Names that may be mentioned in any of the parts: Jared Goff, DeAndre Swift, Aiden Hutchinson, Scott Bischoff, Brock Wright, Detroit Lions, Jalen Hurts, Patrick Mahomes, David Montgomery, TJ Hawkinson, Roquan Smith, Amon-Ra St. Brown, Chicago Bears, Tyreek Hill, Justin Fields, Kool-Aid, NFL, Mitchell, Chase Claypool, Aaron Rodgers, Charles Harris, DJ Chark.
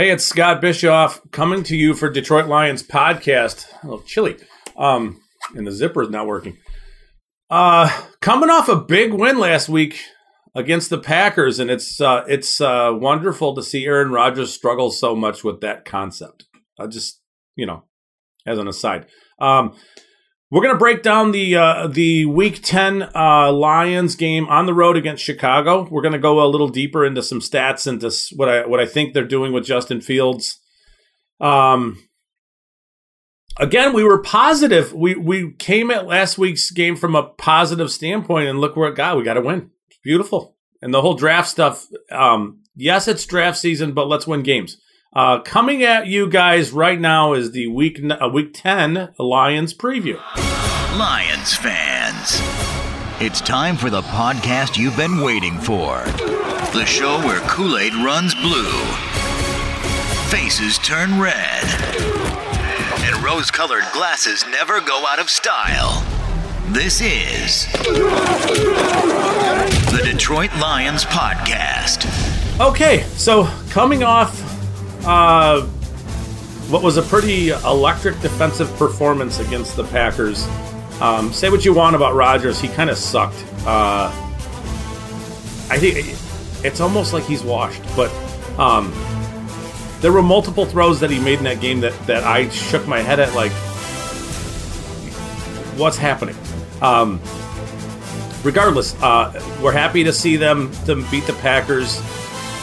Hey, it's Scott Bischoff coming to you for Detroit Lions podcast. A little chilly. And the zipper is not working. Coming off a big win last week against the Packers, and it's wonderful to see Aaron Rodgers struggle so much with that concept. As an aside. We're going to break down the Week 10 Lions game on the road against Chicago. We're going to go a little deeper into some stats, into what I think they're doing with Justin Fields. Again, we were positive. We came at last week's game from a positive standpoint, and look where it got. We got to win. It's beautiful. And the whole draft stuff, yes, it's draft season, but let's win games. Coming at you guys right now is the Week 10 Lions preview. Lions fans, it's time for the podcast you've been waiting for. The show where Kool-Aid runs blue, faces turn red, and rose-colored glasses never go out of style. This is the Detroit Lions podcast. Okay, so coming off what was a pretty electric defensive performance against the Packers. Say what you want about Rodgers. He kind of sucked. I think it's almost like he's washed. But there were multiple throws that he made in that game that I shook my head at, like, what's happening? Regardless, we're happy to see them beat the Packers.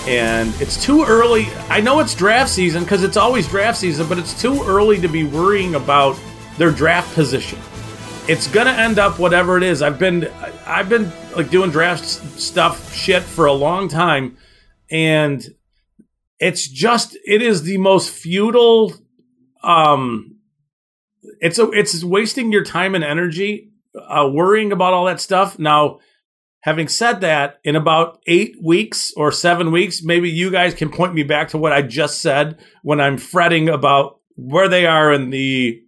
And it's too early. I know it's draft season because it's always draft season, but it's too early to be worrying about their draft position. It's gonna end up whatever it is. I've been like doing draft shit for a long time, and it is the most futile. It's wasting your time and energy worrying about all that stuff now. Having said that, in about 8 weeks or 7 weeks, maybe you guys can point me back to what I just said when I'm fretting about where they are in the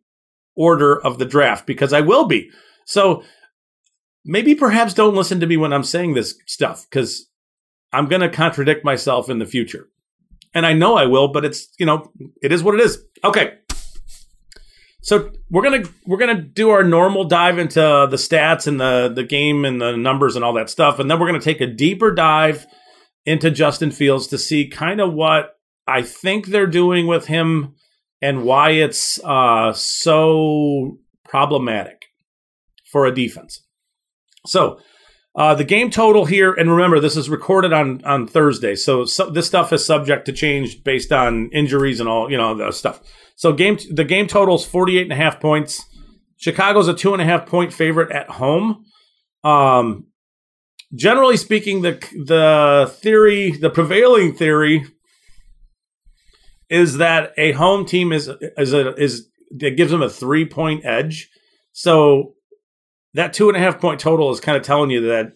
order of the draft, because I will be. So maybe perhaps don't listen to me when I'm saying this stuff, because I'm going to contradict myself in the future. And I know I will, but it is what it is. Okay. So we're gonna do our normal dive into the stats and the game and the numbers and all that stuff, and then we're gonna take a deeper dive into Justin Fields to see kind of what I think they're doing with him and why it's so problematic for a defense. So the game total here, and remember this is recorded on Thursday, so this stuff is subject to change based on injuries and all that stuff. So the game total is 48.5 points. Chicago's a 2.5-point favorite at home. Generally speaking, the prevailing theory is that a home team is it gives them a 3-point edge. So that 2.5-point total is kind of telling you that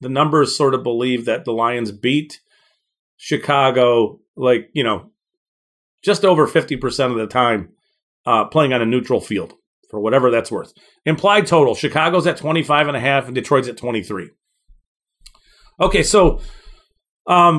the numbers sort of believe that the Lions beat Chicago, just over 50% of the time playing on a neutral field, for whatever that's worth. Implied total, Chicago's at 25.5 and Detroit's at 23. Okay, so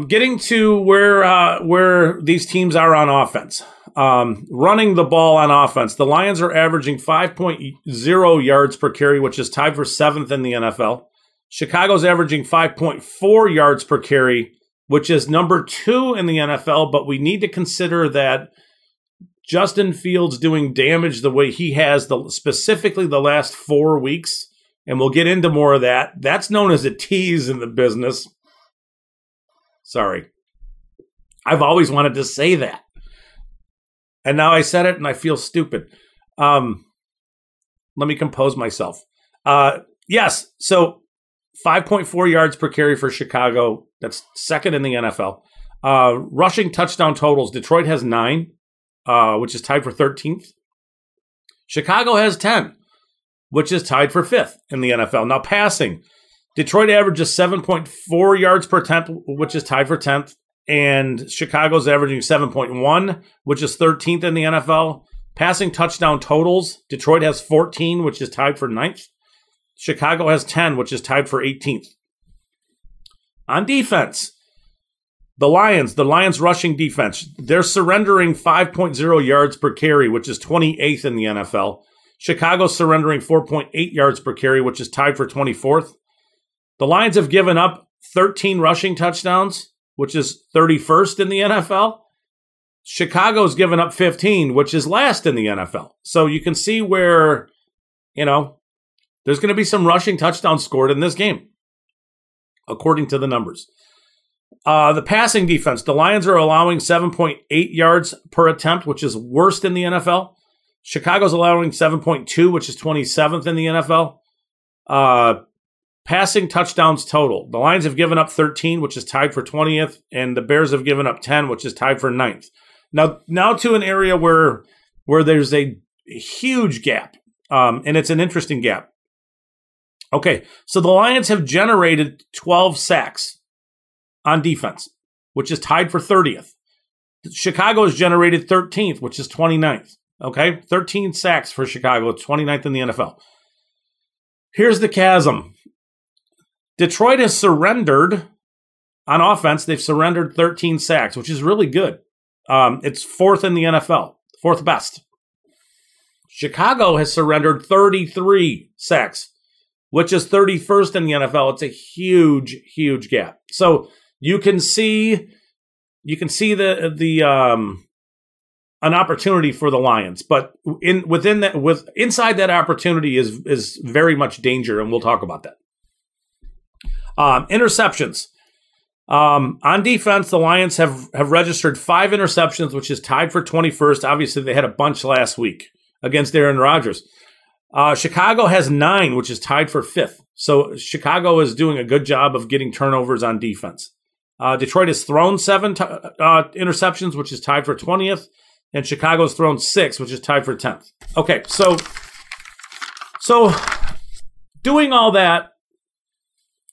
getting to where these teams are on offense. Running the ball on offense, the Lions are averaging 5.0 yards per carry, which is tied for 7th in the NFL. Chicago's averaging 5.4 yards per carry, which is number 2 in the NFL, but we need to consider that Justin Fields doing damage the way he has, specifically the last 4 weeks, and we'll get into more of that. That's known as a tease in the business. Sorry. I've always wanted to say that. And now I said it, and I feel stupid. Let me compose myself. Yes, so 5.4 yards per carry for Chicago. That's 2nd in the NFL. Rushing touchdown totals. Detroit has 9, which is tied for 13th. Chicago has 10, which is tied for 5th in the NFL. Now passing. Detroit averages 7.4 yards per attempt, which is tied for 10th. And Chicago's averaging 7.1, which is 13th in the NFL. Passing touchdown totals. Detroit has 14, which is tied for 9th. Chicago has 10, which is tied for 18th. On defense, The Lions rushing defense, they're surrendering 5.0 yards per carry, which is 28th in the NFL. Chicago's surrendering 4.8 yards per carry, which is tied for 24th. The Lions have given up 13 rushing touchdowns, which is 31st in the NFL. Chicago's given up 15, which is last in the NFL. So you can see where, there's going to be some rushing touchdowns scored in this game, according to the numbers. The passing defense, the Lions are allowing 7.8 yards per attempt, which is worst in the NFL. Chicago's allowing 7.2, which is 27th in the NFL. Passing touchdowns total, the Lions have given up 13, which is tied for 20th, and the Bears have given up 10, which is tied for 9th. Now to an area where there's a huge gap, and it's an interesting gap. Okay, so the Lions have generated 12 sacks on defense, which is tied for 30th. Chicago has generated 13th, which is 29th. Okay, 13 sacks for Chicago, 29th in the NFL. Here's the chasm. Detroit has surrendered, on offense, they've surrendered 13 sacks, which is really good. It's fourth in the NFL, fourth best. Chicago has surrendered 33 sacks, which is 31st in the NFL. It's a huge, huge gap. So you can see an opportunity for the Lions, but inside that opportunity is very much danger, and we'll talk about that. Interceptions. On defense, the Lions have registered 5 interceptions, which is tied for 21st. Obviously, they had a bunch last week against Aaron Rodgers. Chicago has 9, which is tied for 5th. So Chicago is doing a good job of getting turnovers on defense. Detroit has thrown 7 interceptions, which is tied for 20th, and Chicago's thrown 6, which is tied for 10th. Okay, so doing all that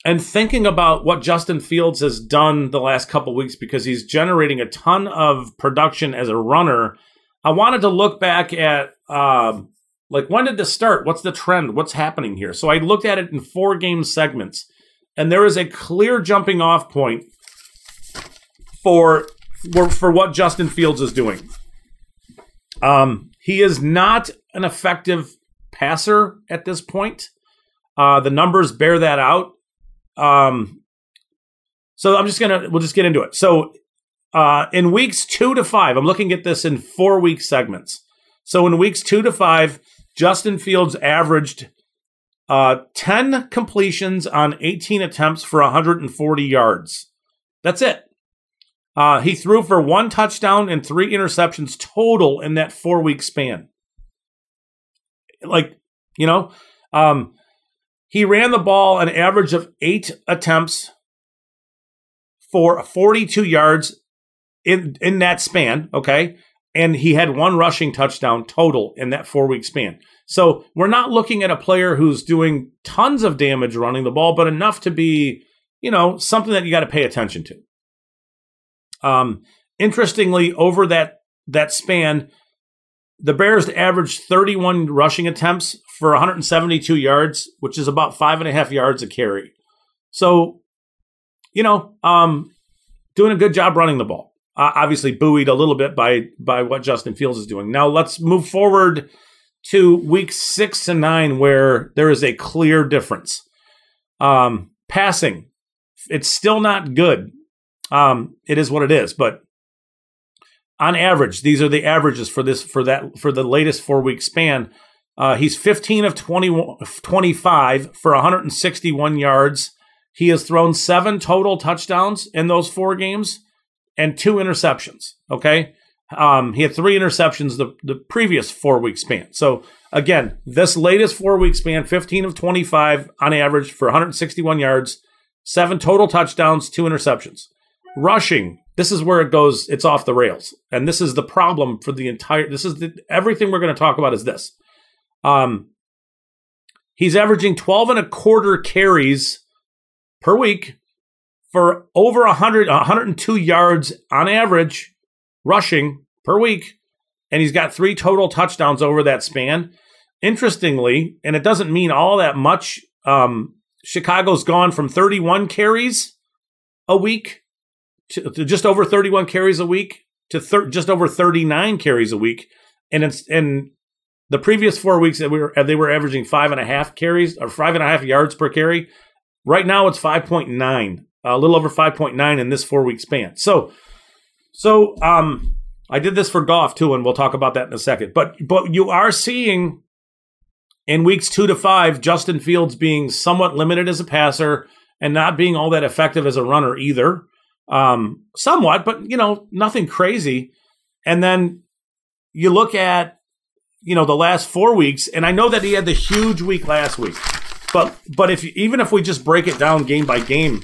and thinking about what Justin Fields has done the last couple weeks, because he's generating a ton of production as a runner, I wanted to look back at when did this start? What's the trend? What's happening here? So I looked at it in 4 game segments, and there is a clear jumping off point for what Justin Fields is doing. He is not an effective passer at this point. The numbers bear that out. So we'll just get into it. So in weeks 2 to 5, I'm looking at this in 4-week segments. So in weeks 2 to 5, Justin Fields averaged 10 completions on 18 attempts for 140 yards. That's it. He threw for 1 touchdown and 3 interceptions total in that 4-week span. He ran the ball an average of 8 attempts for 42 yards in that span, okay? And he had 1 rushing touchdown total in that 4-week span. So we're not looking at a player who's doing tons of damage running the ball, but enough to be, something that you got to pay attention to. Interestingly, over that span, the Bears averaged 31 rushing attempts for 172 yards, which is about 5.5 yards a carry. So, doing a good job running the ball. Obviously buoyed a little bit by what Justin Fields is doing. Now let's move forward to weeks 6 to 9, where there is a clear difference. Passing, it's still not good. It is what it is, but on average, these are the averages for the latest 4-week span. He's 15 of 25 for 161 yards. He has thrown 7 total touchdowns in those 4 games and 2 interceptions. Okay, he had 3 interceptions the previous 4-week span. So again, this latest 4-week span, 15 of 25 on average for 161 yards, 7 total touchdowns, 2 interceptions. Rushing. This is where it goes. It's off the rails, and this is the problem for the entire. This is everything we're going to talk about is this. He's averaging 12.25 carries per week for over 102 yards on average rushing per week, and he's got 3 total touchdowns over that span. Interestingly, and it doesn't mean all that much. Chicago's gone from 31 carries a week to just over 31 carries a week to just over 39 carries a week, and it's and the previous 4 weeks that they were averaging 5.5 carries or 5.5 yards per carry. Right now it's 5.9, a little over 5.9 in this 4 week span. So I did this for Goff too, and we'll talk about that in a second. But you are seeing in weeks 2 to 5 Justin Fields being somewhat limited as a passer and not being all that effective as a runner either. Somewhat, but nothing crazy. And then you look at the last 4 weeks, and I know that he had the huge week last week, but if we just break it down game by game,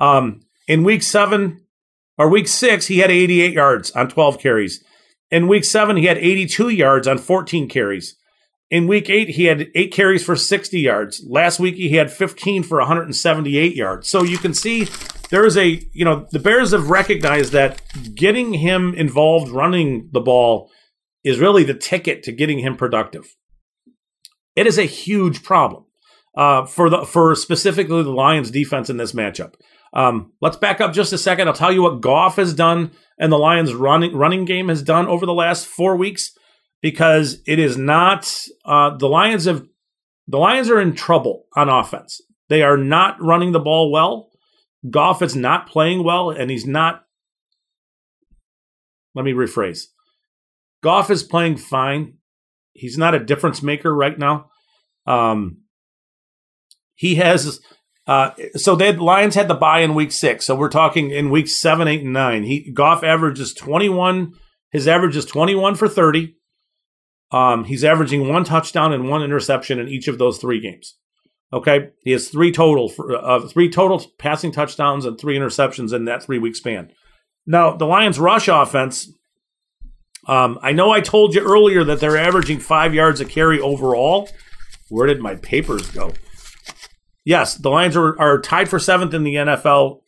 in week 6 he had 88 yards on 12 carries. In week 7 he had 82 yards on 14 carries. In week 8 he had 8 carries for 60 yards. Last week he had 15 for 178 yards. So you can see there is a the Bears have recognized that getting him involved running the ball is really the ticket to getting him productive. It is a huge problem for specifically the Lions defense in this matchup. Let's back up just a second. I'll tell you what Goff has done and the Lions running game has done over the last 4 weeks, because it is not the Lions are in trouble on offense. They are not running the ball well. Goff is not playing well, and he's not. Let me rephrase. Goff is playing fine. He's not a difference maker right now. He has. So the Lions had the bye in week 6. So we're talking in weeks 7, 8, and 9. Goff averages 21. His average is 21 for 30. He's averaging 1 touchdown and 1 interception in each of those 3 games. Okay, he has 3 total passing touchdowns and 3 interceptions in that 3 week span. Now the Lions' rush offense. I know I told you earlier that they're averaging 5 yards a carry overall. Where did my papers go? Yes, the Lions are tied for 7th in the NFL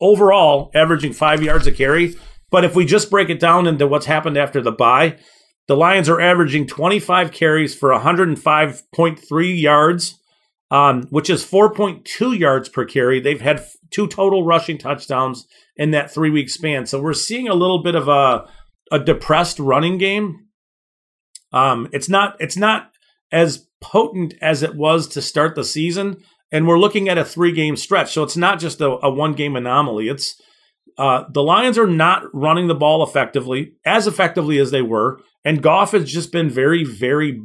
overall, averaging 5 yards a carry. But if we just break it down into what's happened after the bye, the Lions are averaging 25 carries for 105.3 yards, which is 4.2 yards per carry. They've had 2 total rushing touchdowns in that 3 week span. So we're seeing a little bit of a depressed running game. It's not as potent as it was to start the season, and we're looking at a 3-game stretch. So it's not just a 1-game anomaly. It's the Lions are not running the ball effectively as they were, and Goff has just been very, very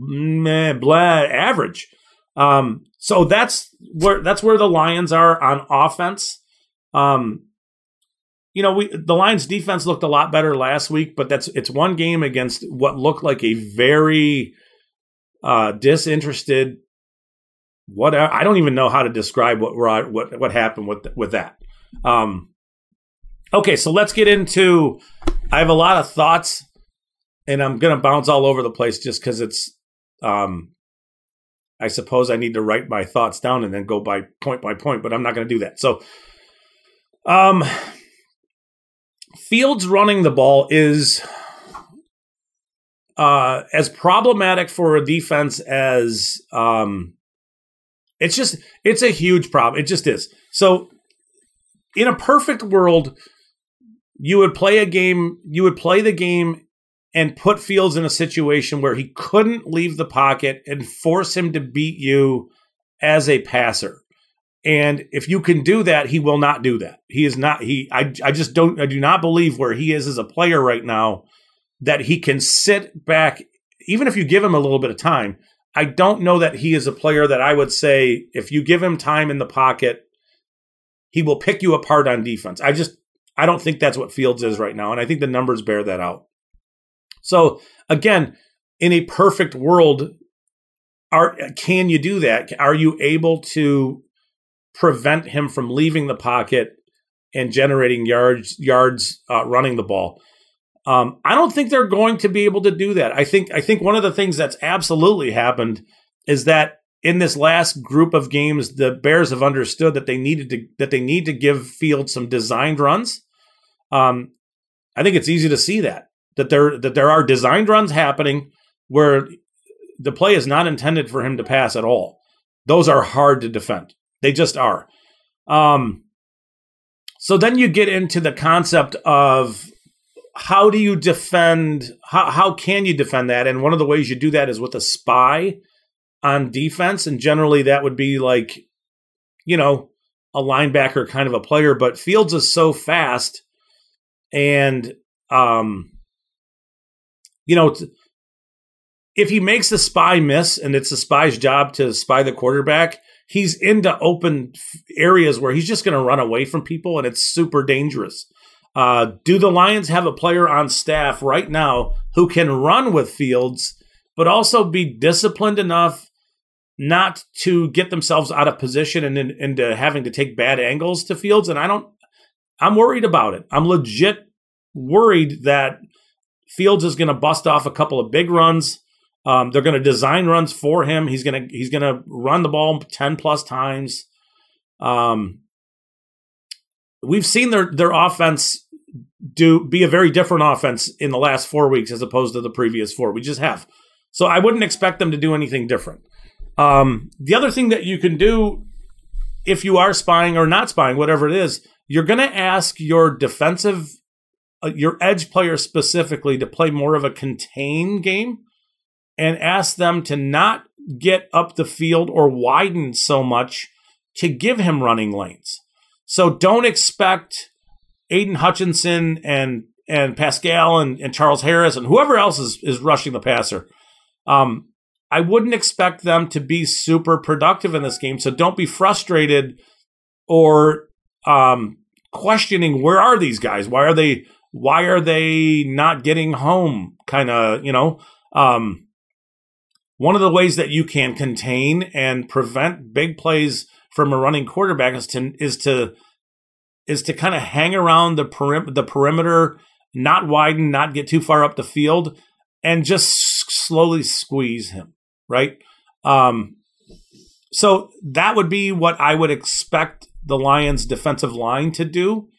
average. So that's where the Lions are on offense. The Lions' defense looked a lot better last week, but it's one game against what looked like a very disinterested. Whatever, I don't even know how to describe what happened with that. Okay, so let's get into. I have a lot of thoughts, and I'm gonna bounce all over the place just because it's. I suppose I need to write my thoughts down and then go by point, but I'm not gonna do that. So, Fields running the ball is as problematic for a defense as it's a huge problem. It just is. So in a perfect world, you would play the game and put Fields in a situation where he couldn't leave the pocket and force him to beat you as a passer. And if you can do that, he will not do that. He is not. I do not believe where he is as a player right now that he can sit back, even if you give him a little bit of time. I don't know that he is a player that I would say if you give him time in the pocket, he will pick you apart on defense. I don't think that's what Fields is right now, and I think the numbers bear that out. So again, in a perfect world, can you do that? Are you able to prevent him from leaving the pocket and generating yards running the ball? I don't think they're going to be able to do that. I think one of the things that's absolutely happened is that in this last group of games, the Bears have understood that they need to give Fields some designed runs. I think it's easy to see that there are designed runs happening where the play is not intended for him to pass at all. Those are hard to defend. They just are. So then you get into the concept of how do you defend, how can you defend that? And one of the ways you do that is with a spy on defense. And generally that would be like, you know, a linebacker kind of a player, but Fields is so fast and, you know, if he makes the spy miss and it's the spy's job to spy the quarterback, he's into open areas where he's just going to run away from people, and it's super dangerous. Do the Lions have a player on staff right now who can run with Fields, but also be disciplined enough not to get themselves out of position and into having to take bad angles to Fields? And I'm worried about it. I'm legit worried that Fields is going to bust off a couple of big runs. They're going to design runs for him. He's going to run the ball 10 plus times. We've seen their offense be a very different offense in the last 4 weeks as opposed to the previous four. We just have. So I wouldn't expect them to do anything different. The other thing that you can do if you are spying or not spying, whatever it is, you're going to ask your defensive, your edge player specifically, to play more of a contained game and ask them to not get up the field or widen so much to give him running lanes. So don't expect Aiden Hutchinson and Pascal and Charles Harris and whoever else is rushing the passer. I wouldn't expect them to be super productive in this game, so don't be frustrated or questioning where are these guys? Why are they not getting home? Kind of, you know. One of the ways that you can contain and prevent big plays from a running quarterback is to kind of hang around the perimeter, not widen, not get too far up the field, and just slowly squeeze him, right? So that would be what I would expect the Lions' defensive line to do.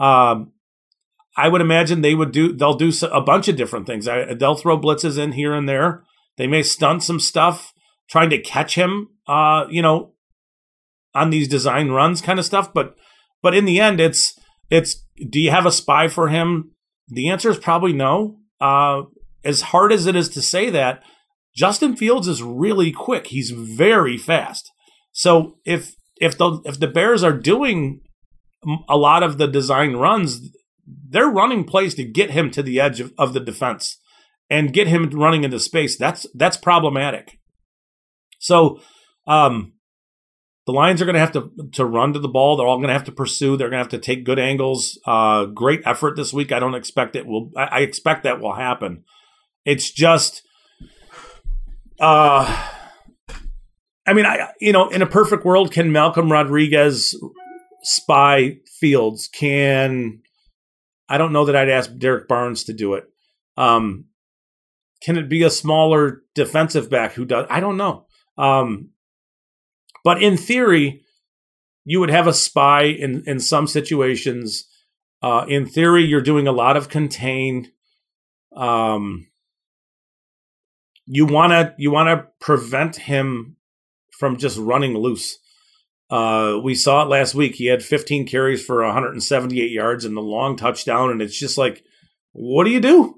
I would imagine they'll do a bunch of different things. They'll throw blitzes in here and there. They may stunt some stuff, trying to catch him, on these design runs kind of stuff. But in the end, it's do you have a spy for him? The answer is probably no. As hard as it is to say that, Justin Fields is really quick. He's very fast. So if the Bears are doing a lot of the design runs, they're running plays to get him to the edge of the defense and get him running into space. That's problematic. So the Lions are going to have to run to the ball. They're all going to have to pursue. They're going to have to take good angles. Great effort this week. I don't expect it will. I expect that will happen. It's just, in a perfect world, can Malcolm Rodriguez spy Fields? I don't know that I'd ask Derek Barnes to do it. Can it be a smaller defensive back who does? I don't know. But in theory, you would have a spy in some situations. In theory, you're doing a lot of contain. You wanna prevent him from just running loose. We saw it last week. He had 15 carries for 178 yards and the long touchdown, and it's just like, what do you do?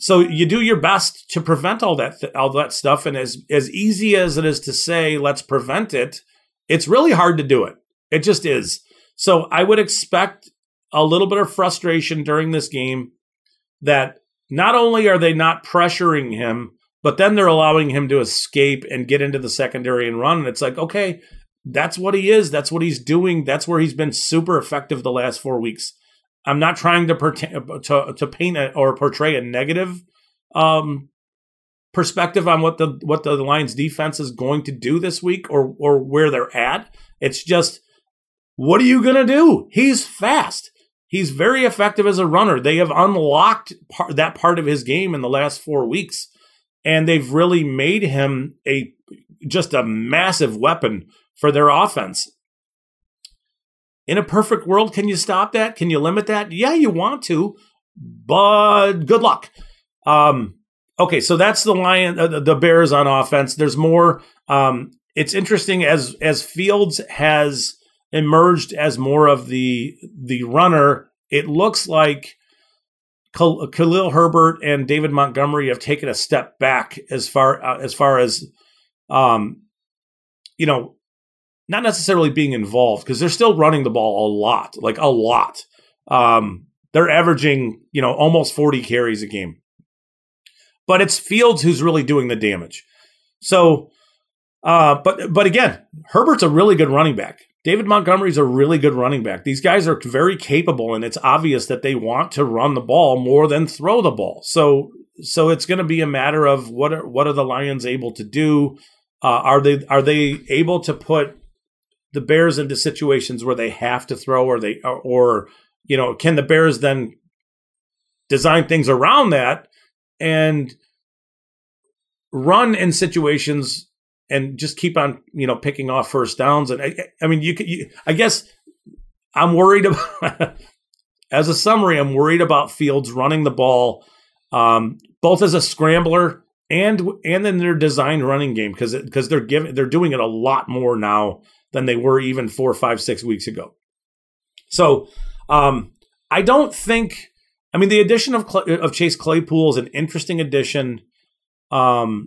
So you do your best to prevent all that stuff. And as easy as it is to say, let's prevent it, it's really hard to do it. It just is. So I would expect a little bit of frustration during this game that not only are they not pressuring him, but then they're allowing him to escape and get into the secondary and run. And it's like, okay, that's what he is. That's what he's doing. That's where he's been super effective the last 4 weeks. I'm not trying to paint or portray a negative perspective on what the Lions defense is going to do this week or where they're at. It's just, what are you going to do? He's fast. He's very effective as a runner. They have unlocked that part of his game in the last 4 weeks, and they've really made him just a massive weapon for their offense. In a perfect world, can you stop that? Can you limit that? Yeah, you want to, but good luck. Okay, so that's the Bears on offense. There's more. It's interesting as Fields has emerged as more of the runner. It looks like Khalil Herbert and David Montgomery have taken a step back as far as you know, not necessarily being involved, because they're still running the ball a lot. They're averaging, almost 40 carries a game. But it's Fields who's really doing the damage. So, but again, Herbert's a really good running back. David Montgomery's a really good running back. These guys are very capable, and it's obvious that they want to run the ball more than throw the ball. So it's going to be a matter of what are the Lions able to do? Are they able to put the Bears into situations where they have to throw, or can the Bears then design things around that and run in situations and just keep on, picking off first downs? And I mean, I guess I'm worried about, as a summary, I'm worried about Fields running the ball, both as a scrambler and then their designed running game, because they're doing it a lot more now than they were even 4, 5, 6 weeks ago. So I don't think. I mean, the addition of Chase Claypool is an interesting addition. Cole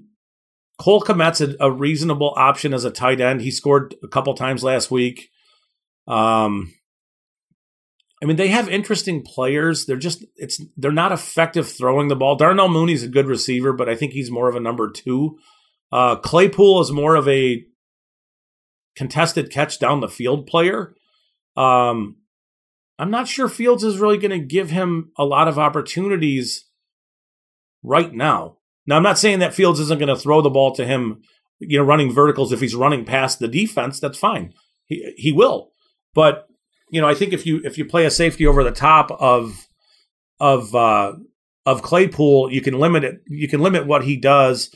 Kmet's a reasonable option as a tight end. He scored a couple times last week. I mean, they have interesting players. They're not effective throwing the ball. Darnell Mooney's a good receiver, but I think he's more of a number two. Claypool is more of a contested catch down the field player. I'm not sure Fields is really going to give him a lot of opportunities right now. Now, I'm not saying that Fields isn't going to throw the ball to him, running verticals. If he's running past the defense, that's fine. He will. But, I think if you play a safety over the top of Claypool, you can limit it. You can limit what he does,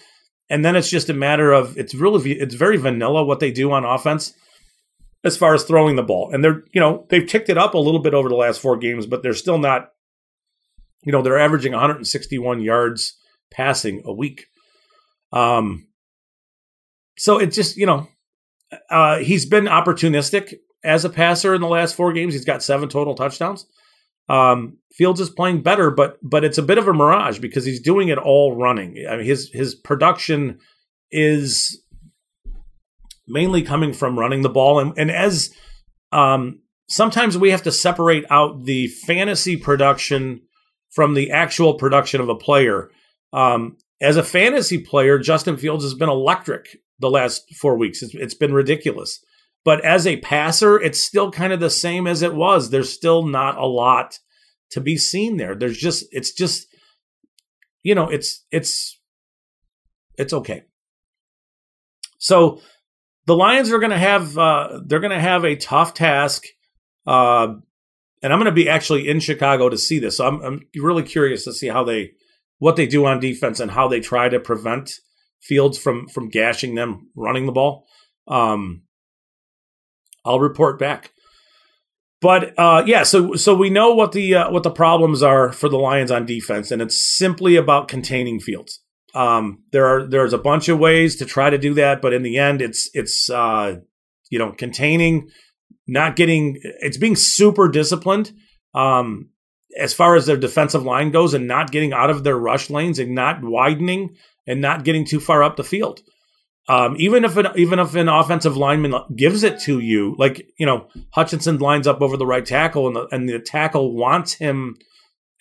and then it's just a matter of it's very vanilla what they do on offense as far as throwing the ball. And they've ticked it up a little bit over the last four games, but they're still not. They're averaging 161 yards passing a week. So it just he's been opportunistic as a passer in the last four games. He's got 7 total touchdowns. Fields is playing better, but it's a bit of a mirage because he's doing it all running. I mean, his production is mainly coming from running the ball. And as sometimes we have to separate out the fantasy production from the actual production of a player. As a fantasy player, Justin Fields has been electric the last 4 weeks. It's been ridiculous. But as a passer, it's still kind of the same as it was. There's still not a lot to be seen there. It's okay. So the Lions are going to have a tough task, and I'm going to be actually in Chicago to see this. So I'm really curious to see what they do on defense and how they try to prevent Fields from gashing them running the ball. I'll report back. But so we know what the problems are for the Lions on defense, and it's simply about containing Fields. There's a bunch of ways to try to do that, but in the end, it's containing, not getting. It's being super disciplined as far as their defensive line goes, and not getting out of their rush lanes, and not widening, and not getting too far up the field. Even if an offensive lineman gives it to you, Hutchinson lines up over the right tackle and the tackle wants him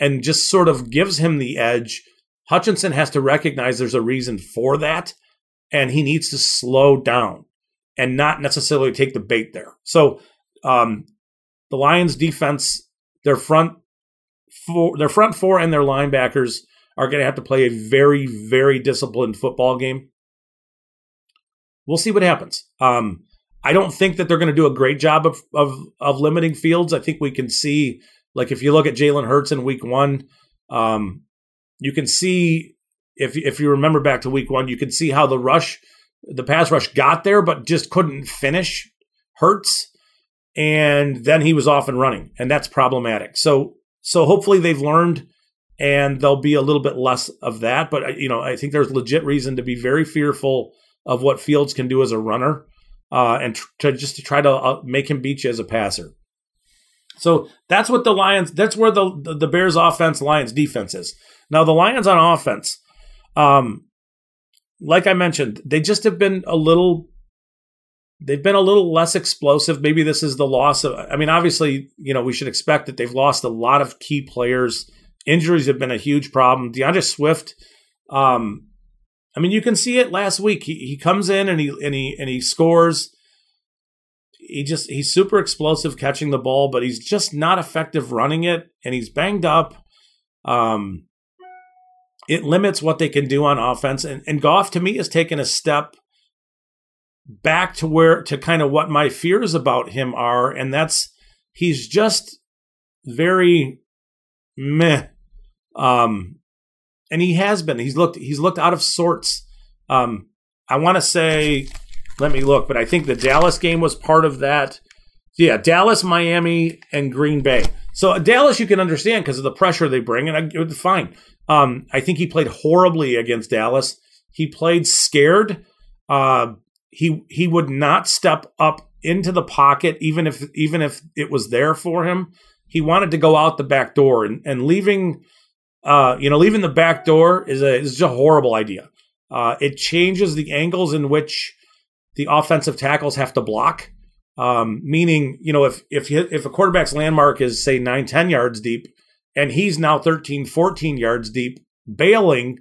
and just sort of gives him the edge, Hutchinson has to recognize there's a reason for that, and he needs to slow down and not necessarily take the bait there. So the Lions defense, their front four and their linebackers are going to have to play a very, very disciplined football game. We'll see what happens. I don't think that they're going to do a great job of limiting Fields. I think we can see, if you look at Jalen Hurts in week one, you can see, if you remember back to week one, you can see how the pass rush got there, but just couldn't finish Hurts. And then he was off and running, and that's problematic. So hopefully they've learned, and there'll be a little bit less of that. But I think there's legit reason to be very fearful of what Fields can do as a runner. and to try to make him beat you as a passer. So that's what the Lions. That's where the Bears' offense, Lions' defense is. Now the Lions on offense, like I mentioned, they just have been a little. They've been a little less explosive. Maybe this is the loss of. I mean, obviously, you know, we should expect that they've lost a lot of key players. Injuries have been a huge problem. DeAndre Swift. I mean, you can see it last week. He comes in and he scores. He's super explosive catching the ball, but he's just not effective running it, and he's banged up. It limits what they can do on offense. And Goff, to me, has taken a step back to kind of what my fears about him are, and that's he's just very meh. And he has been. He's looked out of sorts. I want to say. Let me look, but I think the Dallas game was part of that. Yeah, Dallas, Miami, and Green Bay. So Dallas you can understand because of the pressure they bring, and it's fine. I think he played horribly against Dallas. He played scared. He would not step up into the pocket, even if it was there for him. He wanted to go out the back door, and leaving the back door is a horrible idea. It changes the angles in which the offensive tackles have to block, meaning, you know, if a quarterback's landmark is, say, 9, 10 yards deep, and he's now 13, 14 yards deep, bailing,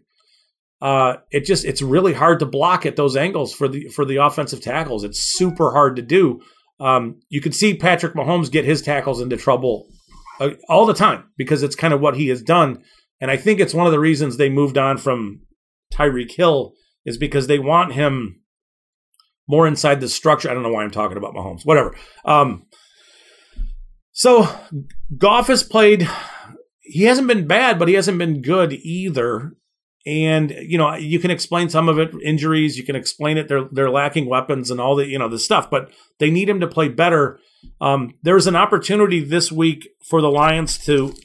it's really hard to block at those angles for the offensive tackles. It's super hard to do. You can see Patrick Mahomes get his tackles into trouble all the time because it's kind of what he has done, and I think it's one of the reasons they moved on from Tyreek Hill is because they want him more inside the structure. I don't know why I'm talking about Mahomes. Whatever. So Goff has played. He hasn't been bad, but he hasn't been good either. And, you know, you can explain some of it, injuries. You can explain it. They're lacking weapons and all the, you know, the stuff. But they need him to play better. There's an opportunity this week for the Lions to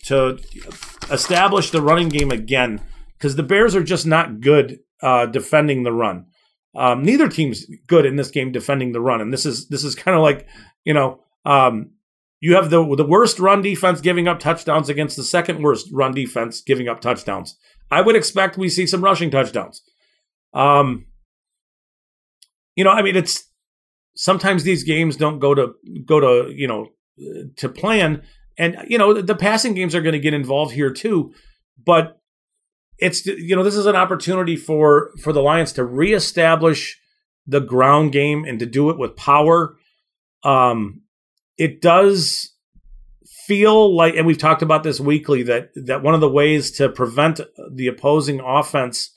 establish the running game again because the Bears are just not good defending the run. Neither team's good in this game defending the run, and this is kind of like, you know, you have the worst run defense giving up touchdowns against the second worst run defense giving up touchdowns. I would expect we see some rushing touchdowns. You know, I mean, it's sometimes these games don't go to you know to plan, and you know the passing games are going to get involved here too, but. It's, you know, this is an opportunity for the Lions to reestablish the ground game and to do it with power. It does feel like, and we've talked about this weekly, that one of the ways to prevent the opposing offense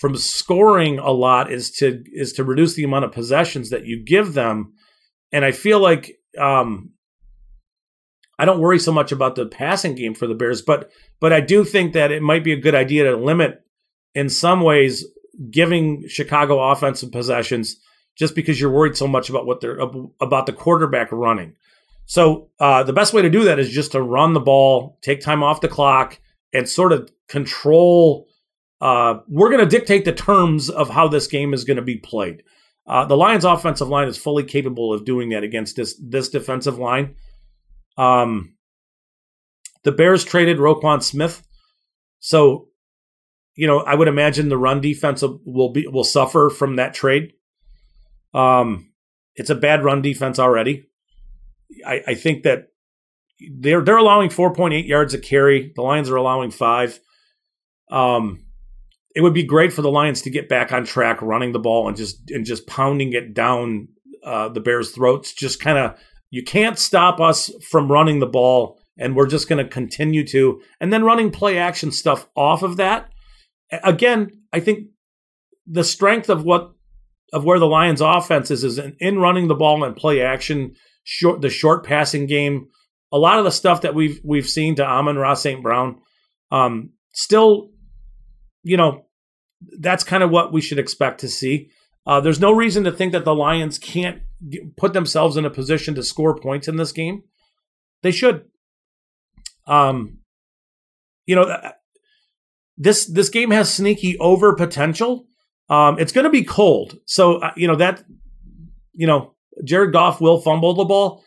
from scoring a lot is to reduce the amount of possessions that you give them. And I feel like I don't worry so much about the passing game for the Bears, but I do think that it might be a good idea to limit, in some ways, giving Chicago offensive possessions just because you're worried so much about about the quarterback running. So the best way to do that is just to run the ball, take time off the clock, and sort of control. We're going to dictate the terms of how this game is going to be played. The Lions' offensive line is fully capable of doing that against this defensive line. The Bears traded Roquan Smith. So, you know, I would imagine the run defense will suffer from that trade. It's a bad run defense already. I think that they're allowing 4.8 yards a carry. The Lions are allowing 5. It would be great for the Lions to get back on track running the ball and just pounding it down the Bears' throats, just kind of. You can't stop us from running the ball, and we're just going to continue to. And then running play action stuff off of that. Again, I think the strength of where the Lions' offense is in running the ball and play action, the short passing game. A lot of the stuff that we've seen to Amon-Ra St. Brown, still, you know, that's kind of what we should expect to see. There's no reason to think that the Lions can't put themselves in a position to score points in this game. They should. You know, this game has sneaky over potential. It's going to be cold, so you know that. You know, Jared Goff will fumble the ball.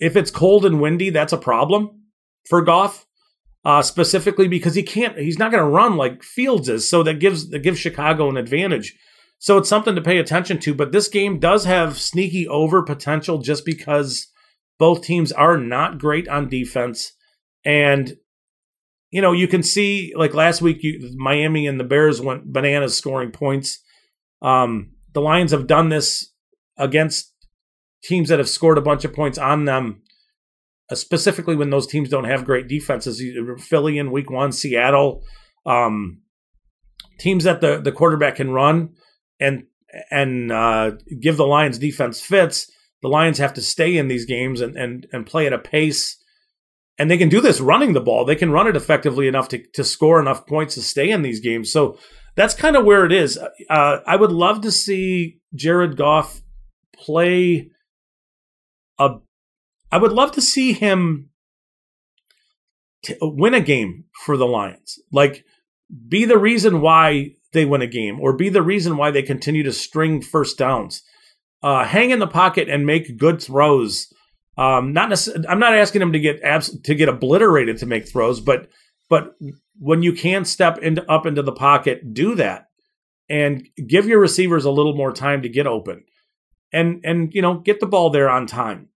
If it's cold and windy, that's a problem for Goff, specifically because he's not going to run like Fields is. So that gives Chicago an advantage. So it's something to pay attention to. But this game does have sneaky over potential just because both teams are not great on defense. And, you know, you can see, like last week, Miami and the Bears went bananas scoring points. The Lions have done this against teams that have scored a bunch of points on them, specifically when those teams don't have great defenses. Philly in week one, Seattle, teams that the quarterback can run and give the Lions defense fits. The Lions have to stay in these games and play at a pace. And they can do this running the ball. They can run it effectively enough to score enough points to stay in these games. So that's kind of where it is. I would love to see Jared Goff play. I would love to see him win a game for the Lions. Like, be the reason why they win a game, or be the reason why they continue to string first downs, hang in the pocket and make good throws. I'm not asking him to get obliterated to make throws, but when you can step up into the pocket, do that and give your receivers a little more time to get open and you know, get the ball there on time.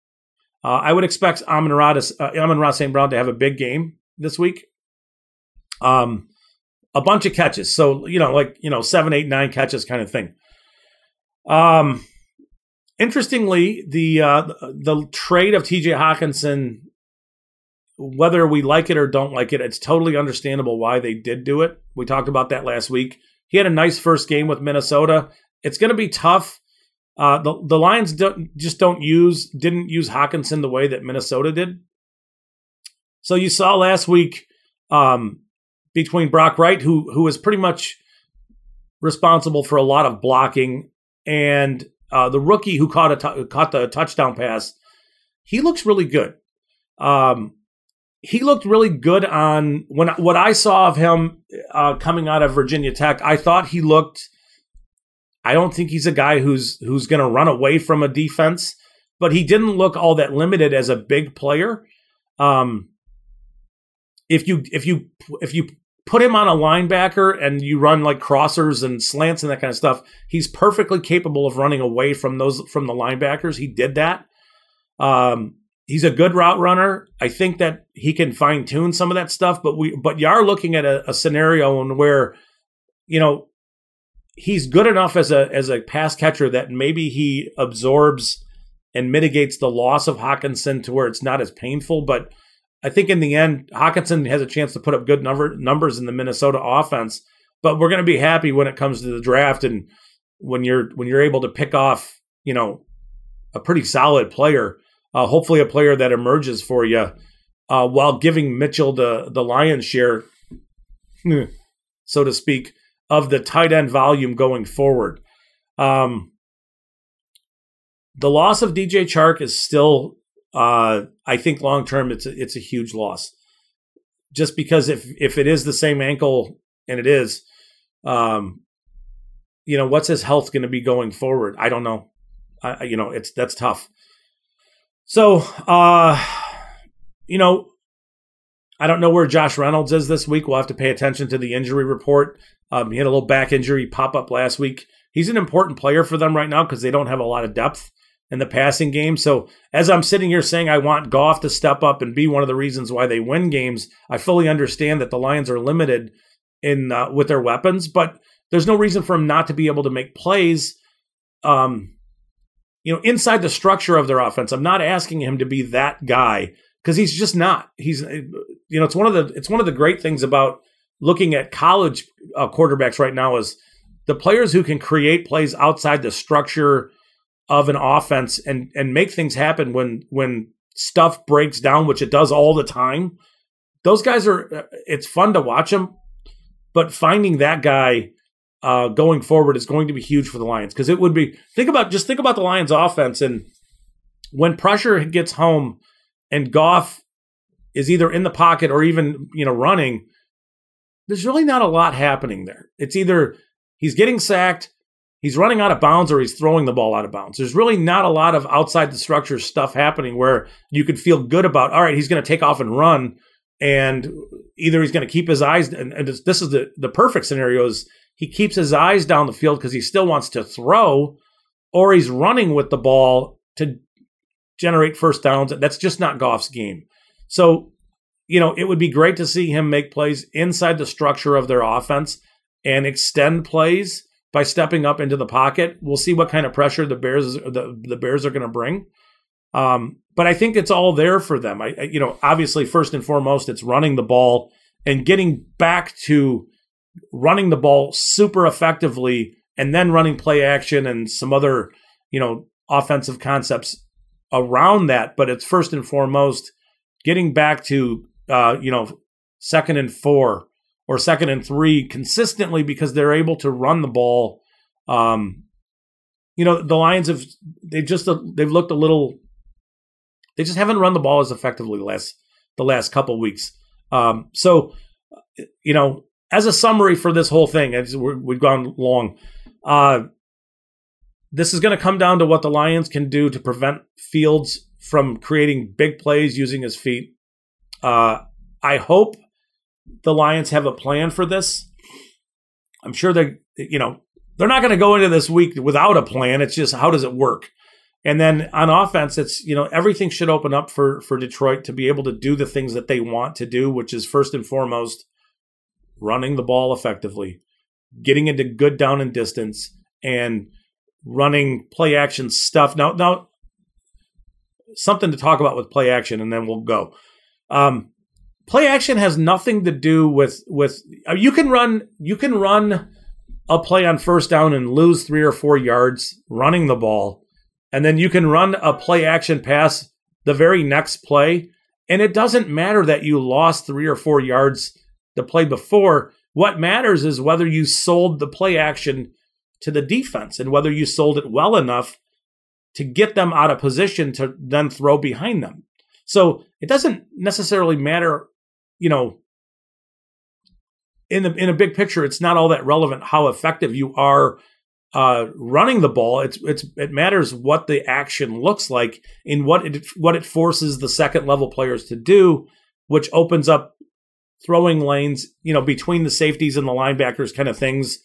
I would expect Amon-Ra St. Brown to have a big game this week. A bunch of catches. So, you know, 7, 8, 9 catches kind of thing. Interestingly, the trade of TJ Hawkinson, whether we like it or don't like it, it's totally understandable why they did do it. We talked about that last week. He had a nice first game with Minnesota. It's going to be tough. The Lions didn't use Hawkinson the way that Minnesota did. So you saw last week, between Brock Wright, who is pretty much responsible for a lot of blocking, and the rookie who caught the touchdown pass, he looks really good. He looked really good on what I saw of him coming out of Virginia Tech. I thought he looked. I don't think he's a guy who's going to run away from a defense, but he didn't look all that limited as a big player. If you put him on a linebacker and you run like crossers and slants and that kind of stuff, he's perfectly capable of running away from the linebackers. He did that. He's a good route runner. I think that he can fine tune some of that stuff, but you are looking at a scenario in where, you know, he's good enough as a pass catcher that maybe he absorbs and mitigates the loss of Hawkinson to where it's not as painful, but I think in the end, Hawkinson has a chance to put up good numbers in the Minnesota offense, but we're going to be happy when it comes to the draft and when you're able to pick off, you know, a pretty solid player, hopefully a player that emerges for you, while giving Mitchell the lion's share, so to speak, of the tight end volume going forward. The loss of DJ Chark is still. I think long-term it's a huge loss, just because if it is the same ankle, and it is, you know, what's his health going to be going forward? I don't know. You know, that's tough. So, you know, I don't know where Josh Reynolds is this week. We'll have to pay attention to the injury report. He had a little back injury pop up last week. He's an important player for them right now because they don't have a lot of depth in the passing game. So as I'm sitting here saying I want Goff to step up and be one of the reasons why they win games, I fully understand that the Lions are limited in with their weapons, but there's no reason for him not to be able to make plays, you know, inside the structure of their offense. I'm not asking him to be that guy because he's just not. He's, you know, it's one of the great things about looking at college quarterbacks right now is the players who can create plays outside the structure of an offense and make things happen when stuff breaks down, which it does all the time. Those guys it's fun to watch them, but finding that guy going forward is going to be huge for the Lions. Cause it would be, think about the Lions offense. And when pressure gets home and Goff is either in the pocket or even, you know, running, there's really not a lot happening there. It's either he's getting sacked, he's running out of bounds or he's throwing the ball out of bounds. There's really not a lot of outside the structure stuff happening where you could feel good about, all right, he's going to take off and run, and either he's going to keep his eyes, and this is the perfect scenario, is he keeps his eyes down the field because he still wants to throw, or he's running with the ball to generate first downs. That's just not Goff's game. So, you know, it would be great to see him make plays inside the structure of their offense and extend plays by stepping up into the pocket. We'll see what kind of pressure the Bears are going to bring. But I think it's all there for them. Obviously, first and foremost, it's running the ball and getting back to running the ball super effectively, and then running play action and some other, offensive concepts around that. But it's first and foremost getting back to, second and 4 or second and 3 consistently, because they're able to run the ball. The Lions they've looked a little, they just haven't run the ball as effectively the last couple weeks. So, as a summary for this whole thing, we've gone long. This is going to come down to what the Lions can do to prevent Fields from creating big plays using his feet. I hope the Lions have a plan for this. I'm sure they're not going to go into this week without a plan. It's just, how does it work? And then on offense, it's, everything should open up for Detroit to be able to do the things that they want to do, which is first and foremost, running the ball effectively, getting into good down and distance, and running play action stuff. Now, something to talk about with play action, and then we'll go. Play action has nothing to do with you can run a play on first down and lose 3 or 4 yards running the ball, and then you can run a play action pass the very next play, and it doesn't matter that you lost 3 or 4 yards the play before. What matters is whether you sold the play action to the defense and whether you sold it well enough to get them out of position to then throw behind them. So it doesn't necessarily matter, in a big picture, it's not all that relevant how effective you are running the ball. It matters what the action looks like and what it forces the second level players to do, which opens up throwing lanes, between the safeties and the linebackers, kind of things,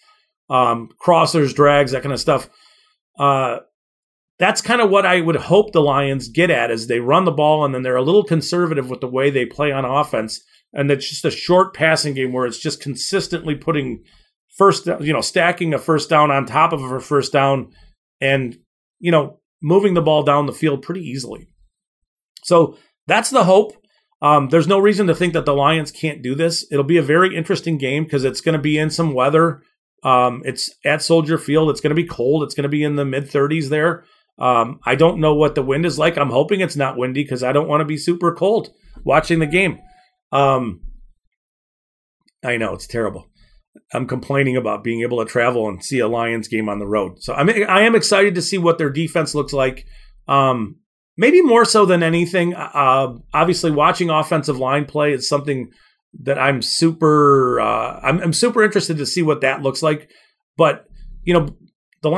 crossers, drags, that kind of stuff. That's kind of what I would hope the Lions get at, is they run the ball and then they're a little conservative with the way they play on offense. And it's just a short passing game where it's just consistently putting stacking a first down on top of a first down and, moving the ball down the field pretty easily. So that's the hope. There's no reason to think that the Lions can't do this. It'll be a very interesting game because it's going to be in some weather. It's at Soldier Field. It's going to be cold. It's going to be in the mid-30s there. I don't know what the wind is like. I'm hoping it's not windy because I don't want to be super cold watching the game. I know, it's terrible. I'm complaining about being able to travel and see a Lions game on the road. So I am excited to see what their defense looks like. Maybe more so than anything, obviously watching offensive line play is something that I'm super I'm super interested to see what that looks like. But, the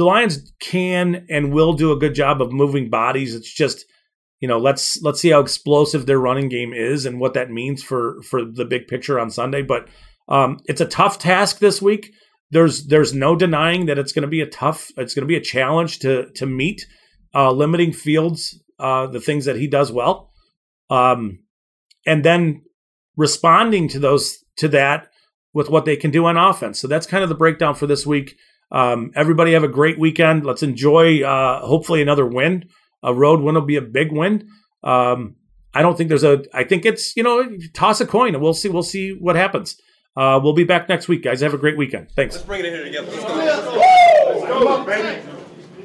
Lions can and will do a good job of moving bodies. It's just, let's see how explosive their running game is and what that means for the big picture on Sunday. But it's a tough task this week. There's no denying that it's going to be a challenge to meet. Limiting Fields, the things that he does well, and then responding to that with what they can do on offense. So that's kind of the breakdown for this week. Everybody have a great weekend. Let's enjoy hopefully another win. A road win will be a big win. I think it's toss a coin and we'll see what happens. We'll be back next week, guys. Have a great weekend. Thanks. Let's bring it in here together. Let's go. Let's go. Come on, baby.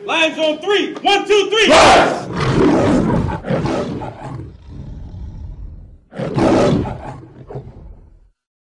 Lions on 3. 1, 2, 3. Yes!